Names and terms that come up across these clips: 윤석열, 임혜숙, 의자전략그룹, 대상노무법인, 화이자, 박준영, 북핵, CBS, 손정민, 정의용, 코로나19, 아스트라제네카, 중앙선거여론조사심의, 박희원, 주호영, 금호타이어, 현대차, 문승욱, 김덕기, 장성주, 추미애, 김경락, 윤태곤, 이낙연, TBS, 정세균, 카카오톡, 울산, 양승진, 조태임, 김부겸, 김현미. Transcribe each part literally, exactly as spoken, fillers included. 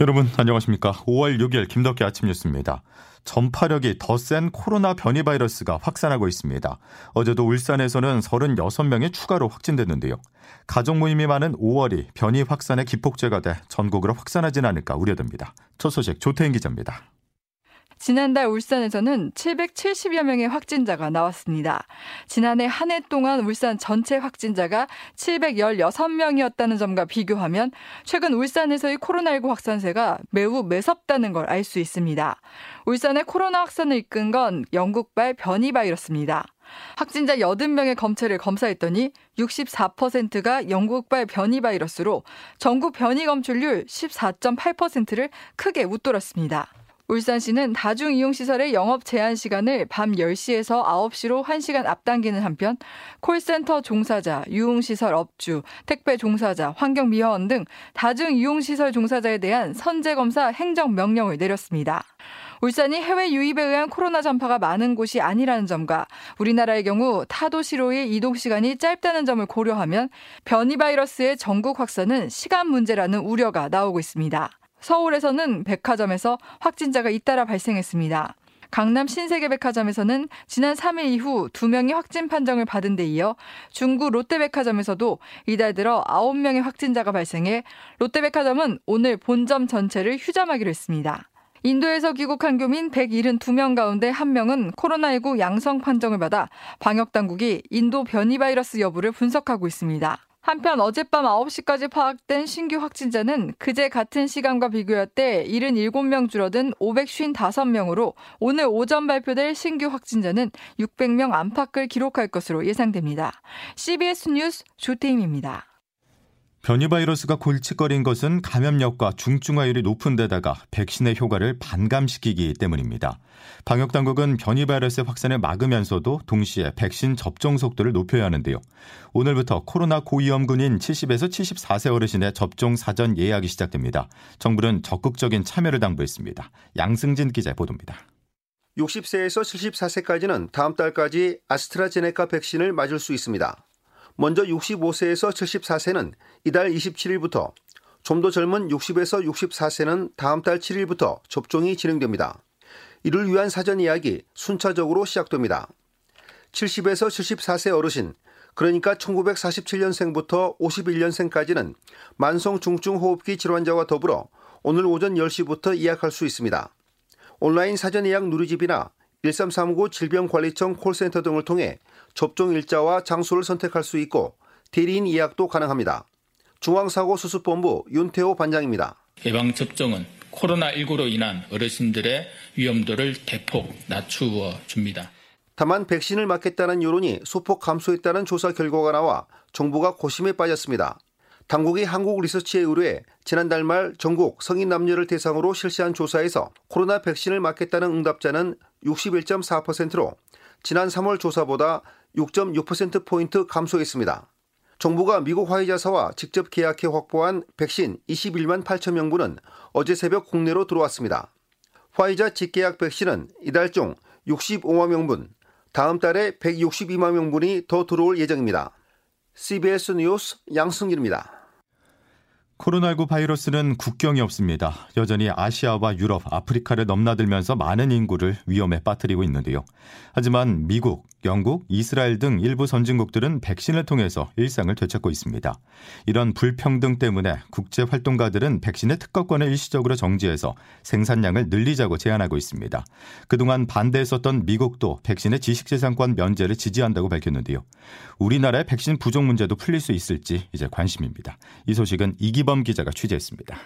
여러분 안녕하십니까. 오월 육일 김덕기 아침 뉴스입니다. 전파력이 더 센 코로나 변이 바이러스가 확산하고 있습니다. 어제도 울산에서는 서른여섯 명이 추가로 확진됐는데요. 가족 모임이 많은 오월이 변이 확산의 기폭제가 돼 전국으로 확산하진 않을까 우려됩니다. 첫 소식 조태임 기자입니다. 지난달 울산에서는 칠백칠십여 명의 확진자가 나왔습니다. 지난해 한 해 동안 울산 전체 확진자가 칠백십육 명이었다는 점과 비교하면 최근 울산에서의 코로나십구 확산세가 매우 매섭다는 걸 알 수 있습니다. 울산의 코로나 확산을 이끈 건 영국발 변이 바이러스입니다. 확진자 팔십 명의 검체를 검사했더니 육십사 퍼센트가 영국발 변이 바이러스로 전국 변이 검출률 십사 점 팔 퍼센트를 크게 웃돌았습니다. 울산시는 다중이용시설의 영업 제한 시간을 밤 열 시에서 아홉 시로 한 시간 앞당기는 한편 콜센터 종사자, 유흥시설 업주, 택배 종사자, 환경미화원 등 다중이용시설 종사자에 대한 선제검사 행정명령을 내렸습니다. 울산이 해외 유입에 의한 코로나 전파가 많은 곳이 아니라는 점과 우리나라의 경우 타도시로의 이동 시간이 짧다는 점을 고려하면 변이 바이러스의 전국 확산은 시간 문제라는 우려가 나오고 있습니다. 서울에서는 백화점에서 확진자가 잇따라 발생했습니다. 강남 신세계백화점에서는 지난 삼 일 이후 두 명이 확진 판정을 받은 데 이어 중구 롯데백화점에서도 이달 들어 아홉 명의 확진자가 발생해 롯데백화점은 오늘 본점 전체를 휴점하기로 했습니다. 인도에서 귀국한 교민 백칠십이 명 가운데 한 명은 코로나십구 양성 판정을 받아 방역당국이 인도 변이 바이러스 여부를 분석하고 있습니다. 한편 어젯밤 아홉 시까지 파악된 신규 확진자는 그제 같은 시간과 비교할 때 칠십칠 명 줄어든 오백오십오 명으로 오늘 오전 발표될 신규 확진자는 육백 명 안팎을 기록할 것으로 예상됩니다. 씨비에스 뉴스 조태임입니다. 변이 바이러스가 골칫거린 것은 감염력과 중증화율이 높은 데다가 백신의 효과를 반감시키기 때문입니다. 방역당국은 변이 바이러스의 확산을 막으면서도 동시에 백신 접종 속도를 높여야 하는데요. 오늘부터 코로나 고위험군인 칠십에서 칠십사 세 어르신의 접종 사전 예약이 시작됩니다. 정부는 적극적인 참여를 당부했습니다. 양승진 기자의 보도입니다. 육십 세에서 칠십사 세까지는 다음 달까지 아스트라제네카 백신을 맞을 수 있습니다. 먼저 육십오 세에서 칠십사 세는 이달 이십칠 일부터, 좀 더 젊은 육십에서 육십사 세는 다음 달 칠 일부터 접종이 진행됩니다. 이를 위한 사전 예약이 순차적으로 시작됩니다. 칠십에서 칠십사 세 어르신, 그러니까 천구백사십칠 년생부터 오십일 년생까지는 만성 중증호흡기 질환자와 더불어 오늘 오전 열 시부터 예약할 수 있습니다. 온라인 사전 예약 누리집이나 일삼삼구 질병관리청 콜센터 등을 통해 접종 일자와 장소를 선택할 수 있고 대리인 예약도 가능합니다. 중앙사고수습본부 윤태호 반장입니다. 예방접종은 코로나십구로 인한 어르신들의 위험도를 대폭 낮추어 줍니다. 다만 백신을 맞겠다는 여론이 소폭 감소했다는 조사 결과가 나와 정부가 고심에 빠졌습니다. 당국이 한국리서치에 의뢰해 지난달 말 전국 성인 남녀를 대상으로 실시한 조사에서 코로나 백신을 맞겠다는 응답자는 육십일 점 사 퍼센트로 지난 삼월 조사보다 육 점 육 퍼센트포인트 감소했습니다. 정부가 미국 화이자사와 직접 계약해 확보한 백신 이십일만 팔천 명분은 어제 새벽 국내로 들어왔습니다. 화이자 직계약 백신은 이달 중 육십오만 명분, 다음 달에 백육십이만 명분이 더 들어올 예정입니다. 씨비에스 뉴스 양승길입니다. 코로나십구 바이러스는 국경이 없습니다. 여전히 아시아와 유럽, 아프리카를 넘나들면서 많은 인구를 위험에 빠뜨리고 있는데요. 하지만 미국, 영국, 이스라엘 등 일부 선진국들은 백신을 통해서 일상을 되찾고 있습니다. 이런 불평등 때문에 국제활동가들은 백신의 특허권을 일시적으로 정지해서 생산량을 늘리자고 제안하고 있습니다. 그동안 반대했었던 미국도 백신의 지식재산권 면제를 지지한다고 밝혔는데요. 우리나라의 백신 부족 문제도 풀릴 수 있을지 이제 관심입니다. 이 소식은 이기범 기자가 취재했습니다.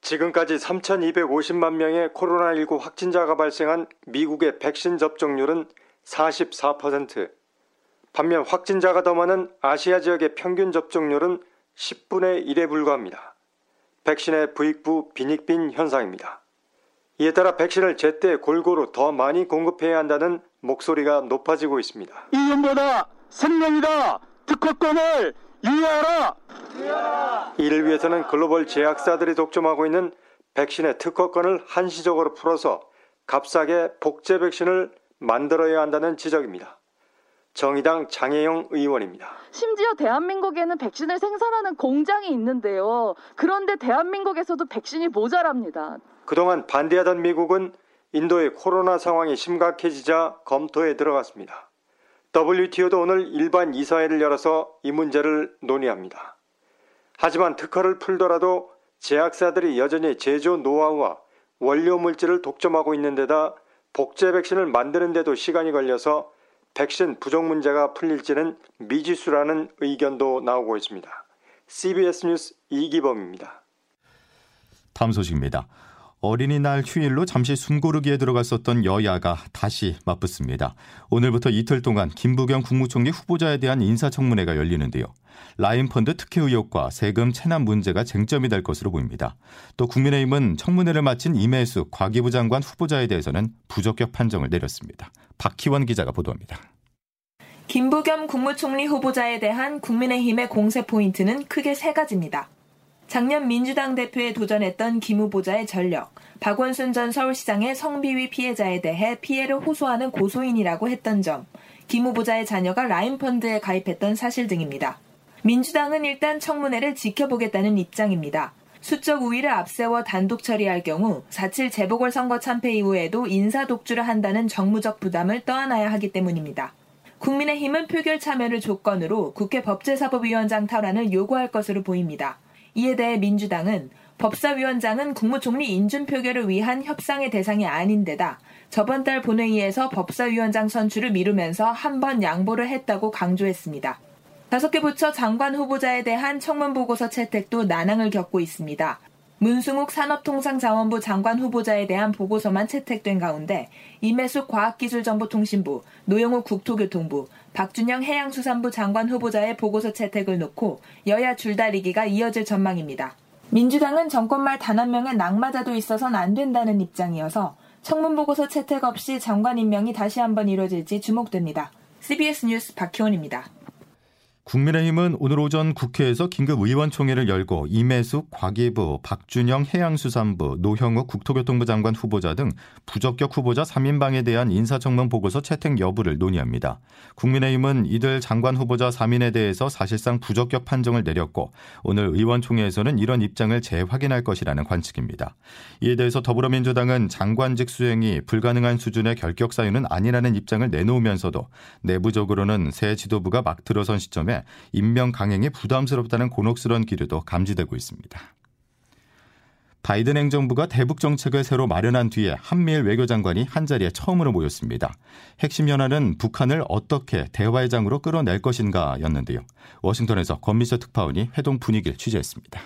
지금까지 삼천이백오십만 명의 코로나십구 확진자가 발생한 미국의 백신 접종률은 사십사 퍼센트, 반면 확진자가 더 많은 아시아 지역의 평균 접종률은 십분의 일에 불과합니다. 백신의 부익부 빈익빈 현상입니다. 이에 따라 백신을 제때 골고루 더 많이 공급해야 한다는 목소리가 높아지고 있습니다. 이 정부가 생명이다, 특허권을 유야라! 유야라! 이를 위해서는 글로벌 제약사들이 독점하고 있는 백신의 특허권을 한시적으로 풀어서 값싸게 복제 백신을 만들어야 한다는 지적입니다. 정의당 장혜영 의원입니다. 심지어 대한민국에는 백신을 생산하는 공장이 있는데요. 그런데 대한민국에서도 백신이 모자랍니다. 그동안 반대하던 미국은 인도의 코로나 상황이 심각해지자 검토에 들어갔습니다. 더블유티오도 오늘 일반 이사회를 열어서 이 문제를 논의합니다. 하지만 특허를 풀더라도 제약사들이 여전히 제조 노하우와 원료 물질을 독점하고 있는 데다 복제 백신을 만드는 데도 시간이 걸려서 백신 부족 문제가 풀릴지는 미지수라는 의견도 나오고 있습니다. 씨비에스 뉴스 이기범입니다. 다음 소식입니다. 어린이날 휴일로 잠시 숨고르기에 들어갔었던 여야가 다시 맞붙습니다. 오늘부터 이틀 동안 김부겸 국무총리 후보자에 대한 인사청문회가 열리는데요. 라임펀드 특혜 의혹과 세금 체납 문제가 쟁점이 될 것으로 보입니다. 또 국민의힘은 청문회를 마친 임혜숙 과기부 장관 후보자에 대해서는 부적격 판정을 내렸습니다. 박희원 기자가 보도합니다. 김부겸 국무총리 후보자에 대한 국민의힘의 공세 포인트는 크게 세 가지입니다. 작년 민주당 대표에 도전했던 김 후보자의 전력, 박원순 전 서울시장의 성비위 피해자에 대해 피해를 호소하는 고소인이라고 했던 점, 김 후보자의 자녀가 라임펀드에 가입했던 사실 등입니다. 민주당은 일단 청문회를 지켜보겠다는 입장입니다. 수적 우위를 앞세워 단독 처리할 경우 사 점 칠 재보궐선거 참패 이후에도 인사 독주를 한다는 정무적 부담을 떠안아야 하기 때문입니다. 국민의힘은 표결 참여를 조건으로 국회 법제사법위원장 탈환을 요구할 것으로 보입니다. 이에 대해 민주당은 법사위원장은 국무총리 인준 표결을 위한 협상의 대상이 아닌 데다 저번 달 본회의에서 법사위원장 선출을 미루면서 한 번 양보를 했다고 강조했습니다. 다섯 개 부처 장관 후보자에 대한 청문보고서 채택도 난항을 겪고 있습니다. 문승욱 산업통상자원부 장관 후보자에 대한 보고서만 채택된 가운데 임혜숙 과학기술정보통신부, 노영호 국토교통부, 박준영 해양수산부 장관 후보자의 보고서 채택을 놓고 여야 줄다리기가 이어질 전망입니다. 민주당은 정권 말 단 한 명의 낙마자도 있어서는 안 된다는 입장이어서 청문보고서 채택 없이 장관 임명이 다시 한번 이뤄질지 주목됩니다. 씨비에스 뉴스 박희원입니다. 국민의힘은 오늘 오전 국회에서 긴급 의원총회를 열고 임혜숙 과기부, 박준영 해양수산부, 노형욱 국토교통부 장관 후보자 등 부적격 후보자 삼 인방에 대한 인사청문 보고서 채택 여부를 논의합니다. 국민의힘은 이들 장관 후보자 삼 인에 대해서 사실상 부적격 판정을 내렸고 오늘 의원총회에서는 이런 입장을 재확인할 것이라는 관측입니다. 이에 대해서 더불어민주당은 장관직 수행이 불가능한 수준의 결격 사유는 아니라는 입장을 내놓으면서도 내부적으로는 새 지도부가 막 들어선 시점에 임명 강행이 부담스럽다는 곤혹스러운 기류도 감지되고 있습니다. 바이든 행정부가 대북 정책을 새로 마련한 뒤에 한미일 외교장관이 한자리에 처음으로 모였습니다. 핵심 현안은 북한을 어떻게 대화의 장으로 끌어낼 것인가였는데요. 워싱턴에서 권미서 특파원이 회동 분위기를 취재했습니다.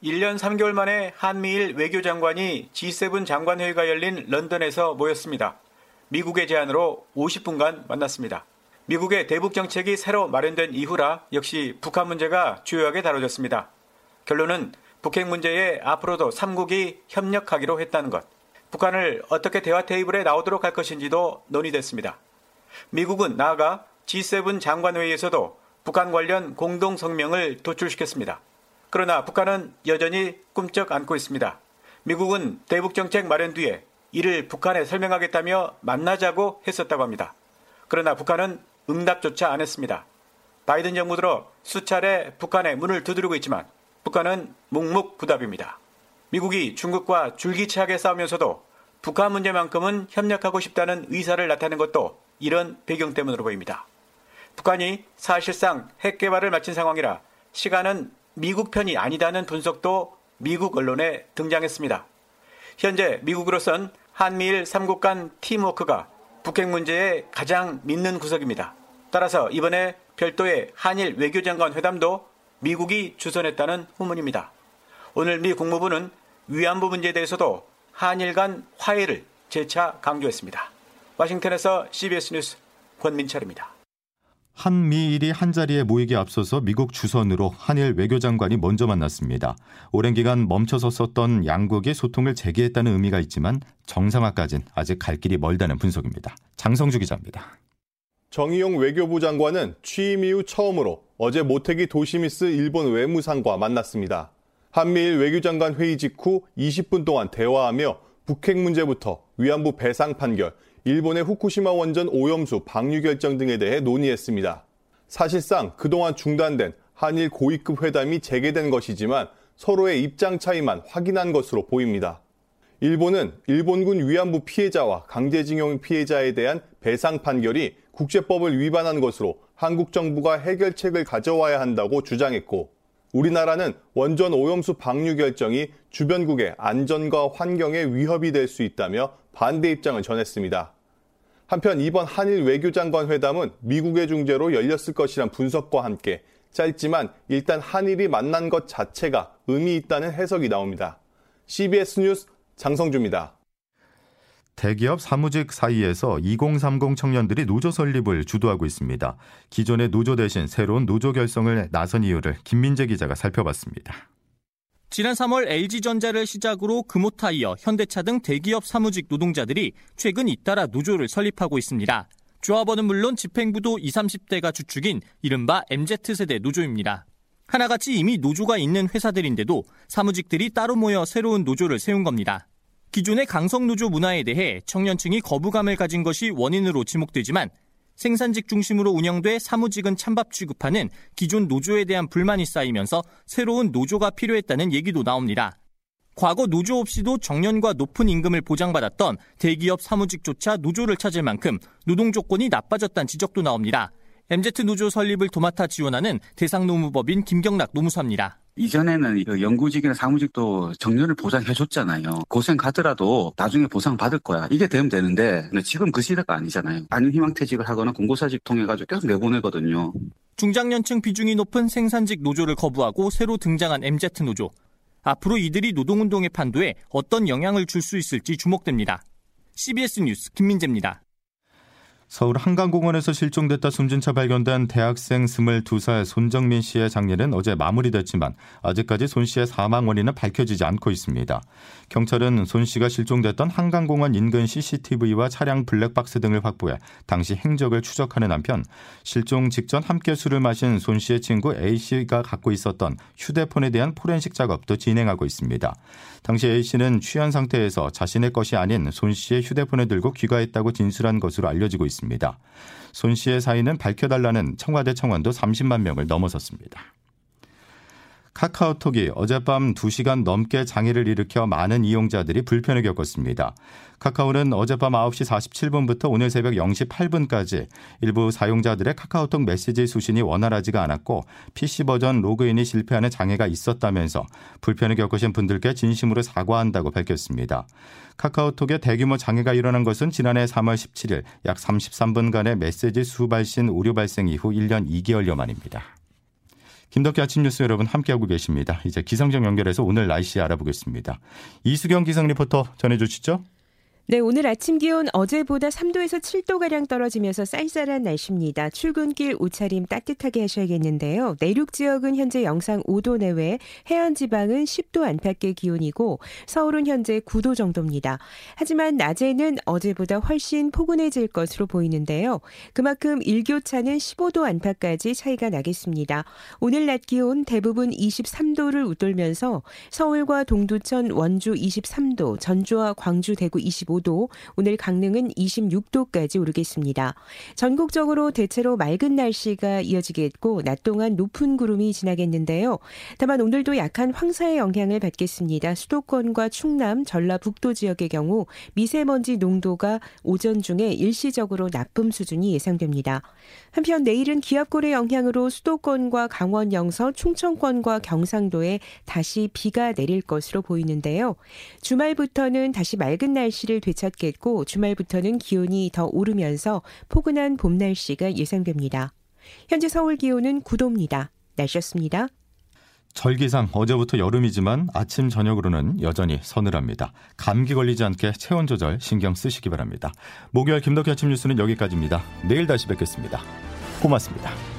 일 년 삼 개월 만에 한미일 외교장관이 지 세븐 장관회의가 열린 런던에서 모였습니다. 미국의 제안으로 오십 분간 만났습니다. 미국의 대북 정책이 새로 마련된 이후라 역시 북한 문제가 주요하게 다뤄졌습니다. 결론은 북핵 문제에 앞으로도 삼 국이 협력하기로 했다는 것, 북한을 어떻게 대화 테이블에 나오도록 할 것인지도 논의됐습니다. 미국은 나아가 지 세븐 장관회의에서도 북한 관련 공동 성명을 도출시켰습니다. 그러나 북한은 여전히 꿈쩍 안고 있습니다. 미국은 대북 정책 마련 뒤에 이를 북한에 설명하겠다며 만나자고 했었다고 합니다. 그러나 북한은 응답조차 안 했습니다. 바이든 정부 들어 수차례 북한의 문을 두드리고 있지만 북한은 묵묵부답입니다. 미국이 중국과 줄기차게 싸우면서도 북한 문제만큼은 협력하고 싶다는 의사를 나타낸 것도 이런 배경 때문으로 보입니다. 북한이 사실상 핵 개발을 마친 상황이라 시간은 미국 편이 아니다는 분석도 미국 언론에 등장했습니다. 현재 미국으로선 한미일 삼 국 간 팀워크가 북핵 문제에 가장 믿는 구석입니다. 따라서 이번에 별도의 한일 외교장관 회담도 미국이 주선했다는 후문입니다. 오늘 미 국무부는 위안부 문제에 대해서도 한일 간 화해를 재차 강조했습니다. 워싱턴에서 씨비에스 뉴스 권민철입니다. 한미일이 한자리에 모이기에 앞서서 미국 주선으로 한일 외교장관이 먼저 만났습니다. 오랜 기간 멈춰섰었던 양국의 소통을 재개했다는 의미가 있지만 정상화까지는 아직 갈 길이 멀다는 분석입니다. 장성주 기자입니다. 정의용 외교부 장관은 취임 이후 처음으로 어제 모테기 도시미스 일본 외무상과 만났습니다. 한미일 외교장관 회의 직후 이십 분 동안 대화하며 북핵 문제부터 위안부 배상 판결, 일본의 후쿠시마 원전 오염수 방류 결정 등에 대해 논의했습니다. 사실상 그동안 중단된 한일 고위급 회담이 재개된 것이지만 서로의 입장 차이만 확인한 것으로 보입니다. 일본은 일본군 위안부 피해자와 강제징용 피해자에 대한 배상 판결이 국제법을 위반한 것으로 한국 정부가 해결책을 가져와야 한다고 주장했고, 우리나라는 원전 오염수 방류 결정이 주변국의 안전과 환경에 위협이 될 수 있다며 반대 입장을 전했습니다. 한편 이번 한일 외교장관 회담은 미국의 중재로 열렸을 것이란 분석과 함께 짧지만 일단 한일이 만난 것 자체가 의미 있다는 해석이 나옵니다. 씨비에스 뉴스 장성주입니다. 대기업 사무직 사이에서 이공삼공 청년들이 노조 설립을 주도하고 있습니다. 기존의 노조 대신 새로운 노조 결성을 나선 이유를 김민재 기자가 살펴봤습니다. 지난 삼월 엘지전자를 시작으로 금호타이어, 현대차 등 대기업 사무직 노동자들이 최근 잇따라 노조를 설립하고 있습니다. 조합원은 물론 집행부도 이십, 삼십대가 주축인 이른바 엠지 세대 노조입니다. 하나같이 이미 노조가 있는 회사들인데도 사무직들이 따로 모여 새로운 노조를 세운 겁니다. 기존의 강성노조 문화에 대해 청년층이 거부감을 가진 것이 원인으로 지목되지만, 생산직 중심으로 운영돼 사무직은 찬밥 취급하는 기존 노조에 대한 불만이 쌓이면서 새로운 노조가 필요했다는 얘기도 나옵니다. 과거 노조 없이도 정년과 높은 임금을 보장받았던 대기업 사무직조차 노조를 찾을 만큼 노동 조건이 나빠졌다는 지적도 나옵니다. 엠지 노조 설립을 도맡아 지원하는 대상노무법인 김경락 노무사입니다. 이전에는 연구직이나 사무직도 정년을 보장해줬잖아요. 고생 가더라도 나중에 보상받을 거야. 이게 되면 되는데 지금 그 시대가 아니잖아요. 아니면 희망퇴직을 하거나 공고사직 통해가지고 계속 내보내거든요. 중장년층 비중이 높은 생산직 노조를 거부하고 새로 등장한 엠지 노조. 앞으로 이들이 노동운동의 판도에 어떤 영향을 줄 수 있을지 주목됩니다. 씨비에스 뉴스 김민재입니다. 서울 한강공원에서 실종됐다 숨진 채 발견된 대학생 스물두 살 손정민 씨의 장례는 어제 마무리됐지만 아직까지 손 씨의 사망 원인은 밝혀지지 않고 있습니다. 경찰은 손 씨가 실종됐던 한강공원 인근 씨씨티비와 차량 블랙박스 등을 확보해 당시 행적을 추적하는 한편, 실종 직전 함께 술을 마신 손 씨의 친구 A 씨가 갖고 있었던 휴대폰에 대한 포렌식 작업도 진행하고 있습니다. 당시 A 씨는 취한 상태에서 자신의 것이 아닌 손 씨의 휴대폰을 들고 귀가했다고 진술한 것으로 알려지고 있습니다. 있습니다. 손 씨의 사인은 밝혀달라는 청와대 청원도 삼십만 명을 넘어섰습니다. 카카오톡이 어젯밤 두 시간 넘게 장애를 일으켜 많은 이용자들이 불편을 겪었습니다. 카카오는 어젯밤 아홉 시 사십칠 분부터 오늘 새벽 영 시 팔 분까지 일부 사용자들의 카카오톡 메시지 수신이 원활하지가 않았고 피씨 버전 로그인이 실패하는 장애가 있었다면서 불편을 겪으신 분들께 진심으로 사과한다고 밝혔습니다. 카카오톡에 대규모 장애가 일어난 것은 지난해 삼월 십칠일 약 삼십삼 분간의 메시지 수발신 오류 발생 이후 일 년 이 개월여 만입니다. 김덕기 아침 뉴스 여러분 함께하고 계십니다. 이제 기상청 연결해서 오늘 날씨 알아보겠습니다. 이수경 기상 리포터 전해주시죠. 네, 오늘 아침 기온 어제보다 삼 도에서 칠 도가량 떨어지면서 쌀쌀한 날씨입니다. 출근길 옷차림 따뜻하게 하셔야겠는데요. 내륙 지역은 현재 영상 오 도 내외, 해안 지방은 십 도 안팎의 기온이고 서울은 현재 구 도 정도입니다. 하지만 낮에는 어제보다 훨씬 포근해질 것으로 보이는데요. 그만큼 일교차는 십오 도 안팎까지 차이가 나겠습니다. 오늘 낮 기온 대부분 이십삼 도를 웃돌면서 서울과 동두천, 원주 이십삼 도, 전주와 광주, 대구 이십오 도, 오늘 강릉은 이십육 도까지 오르겠습니다. 전국적으로 대체로 맑은 날씨가 이어지겠고 낮 동안 높은 구름이 지나겠는데요. 다만 오늘도 약한 황사의 영향을 받겠습니다. 수도권과 충남, 전라북도 지역의 경우 미세먼지 농도가 오전 중에 일시적으로 나쁨 수준이 예상됩니다. 한편 내일은 기압골의 영향으로 수도권과 강원 영서, 충청권과 경상도에 다시 비가 내릴 것으로 보이는데요. 주말부터는 다시 맑은 날씨를 되찾겠고 주말부터는 기온이 더 오르면서 포근한 봄 날씨가 예상됩니다. 현재 서울 기온은 구 도입니다. 날씨였습니다. 절기상 어제부터 여름이지만 아침 저녁으로는 여전히 서늘합니다. 감기 걸리지 않게 체온 조절 신경 쓰시기 바랍니다. 목요일 김덕기 아침 뉴스는 여기까지입니다. 내일 다시 뵙겠습니다. 고맙습니다.